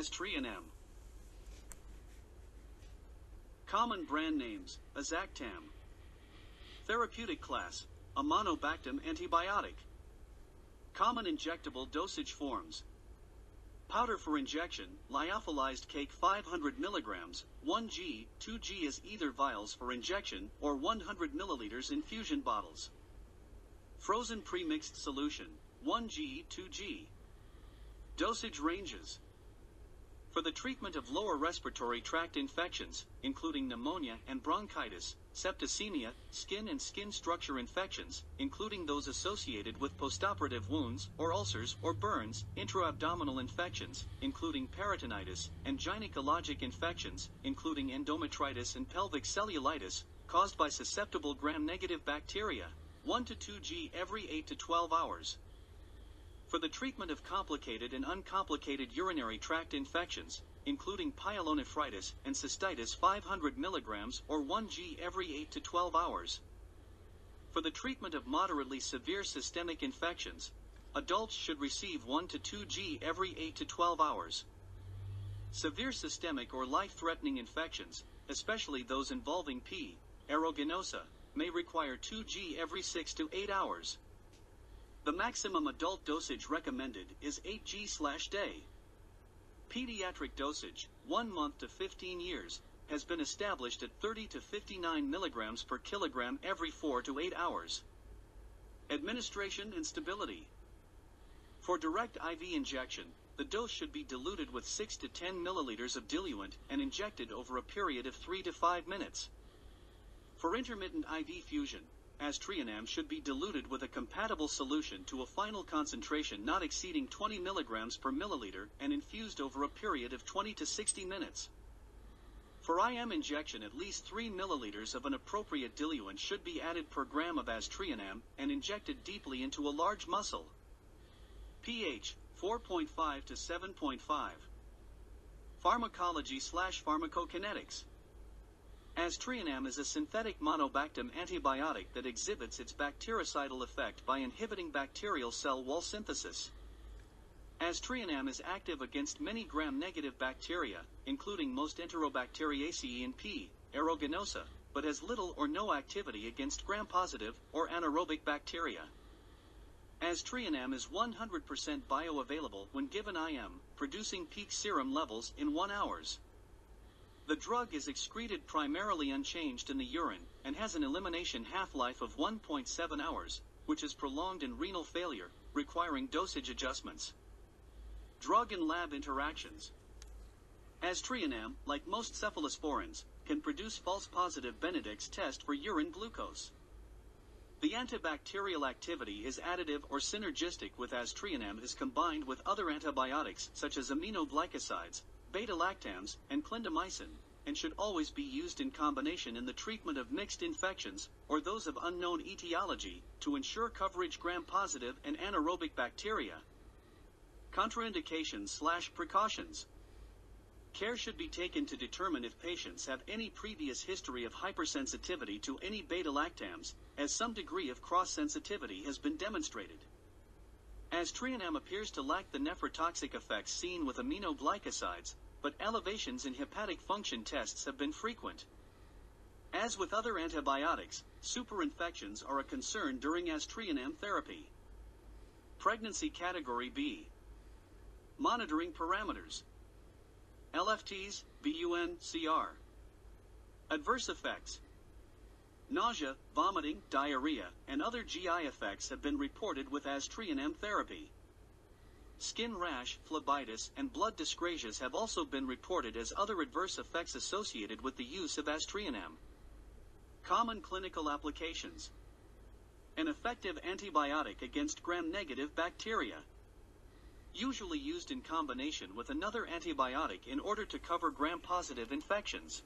Aztreonam. Common brand names: Azactam. Therapeutic class: a monobactam antibiotic. Common injectable dosage forms: powder for injection, lyophilized cake 500 mg, 1g, 2g as either vials for injection, or 100 ml infusion bottles. Frozen pre-mixed solution, 1g, 2g. Dosage ranges. For the treatment of lower respiratory tract infections, including pneumonia and bronchitis, septicemia, skin and skin structure infections, including those associated with postoperative wounds or ulcers or burns, intra-abdominal infections, including peritonitis, and gynecologic infections, including endometritis and pelvic cellulitis, caused by susceptible gram-negative bacteria, 1 to 2g every 8 to 12 hours. For the treatment of complicated and uncomplicated urinary tract infections, including pyelonephritis and cystitis 500 mg or 1g every 8 to 12 hours. For the treatment of moderately severe systemic infections, adults should receive 1 to 2g every 8 to 12 hours. Severe systemic or life-threatening infections, especially those involving P. aeruginosa, may require 2g every 6 to 8 hours. The maximum adult dosage recommended is 8g/day. Pediatric dosage, 1 month to 15 years, has been established at 30 to 59 mg per kilogram every 4 to 8 hours. Administration and stability. For direct IV injection, the dose should be diluted with 6 to 10 ml of diluent and injected over a period of 3 to 5 minutes. For intermittent IV fusion, Aztreonam should be diluted with a compatible solution to a final concentration not exceeding 20 mg/mL and infused over a period of 20 to 60 minutes. For IM injection, at least 3 ml of an appropriate diluent should be added per gram of Aztreonam and injected deeply into a large muscle. pH 4.5 to 7.5. Pharmacology/pharmacokinetics. Aztreonam is a synthetic monobactam antibiotic that exhibits its bactericidal effect by inhibiting bacterial cell wall synthesis. Aztreonam is active against many gram-negative bacteria, including most Enterobacteriaceae and P. aeruginosa, but has little or no activity against gram-positive or anaerobic bacteria. Aztreonam is 100% bioavailable when given IM, producing peak serum levels in 1 hour. The drug is excreted primarily unchanged in the urine and has an elimination half-life of 1.7 hours, which is prolonged in renal failure, requiring dosage adjustments. Drug and lab interactions. Aztreonam, like most cephalosporins, can produce false positive Benedict's test for urine glucose. The antibacterial activity is additive or synergistic with Aztreonam is combined with other antibiotics such as aminoglycosides, beta-lactams, and clindamycin, and should always be used in combination in the treatment of mixed infections, or those of unknown etiology, to ensure coverage gram-positive and anaerobic bacteria. Contraindications/precautions. Care should be taken to determine if patients have any previous history of hypersensitivity to any beta-lactams, as some degree of cross-sensitivity has been demonstrated. Aztreonam appears to lack the nephrotoxic effects seen with aminoglycosides, but elevations in hepatic function tests have been frequent. As with other antibiotics, superinfections are a concern during Aztreonam therapy. Pregnancy Category B. Monitoring parameters: LFTs, BUN, CR. Adverse effects: nausea, vomiting, diarrhea, and other GI effects have been reported with Aztreonam therapy. Skin rash, phlebitis, and blood dyscrasias have also been reported as other adverse effects associated with the use of Aztreonam. Common clinical applications: an effective antibiotic against gram-negative bacteria, usually used in combination with another antibiotic in order to cover gram-positive infections.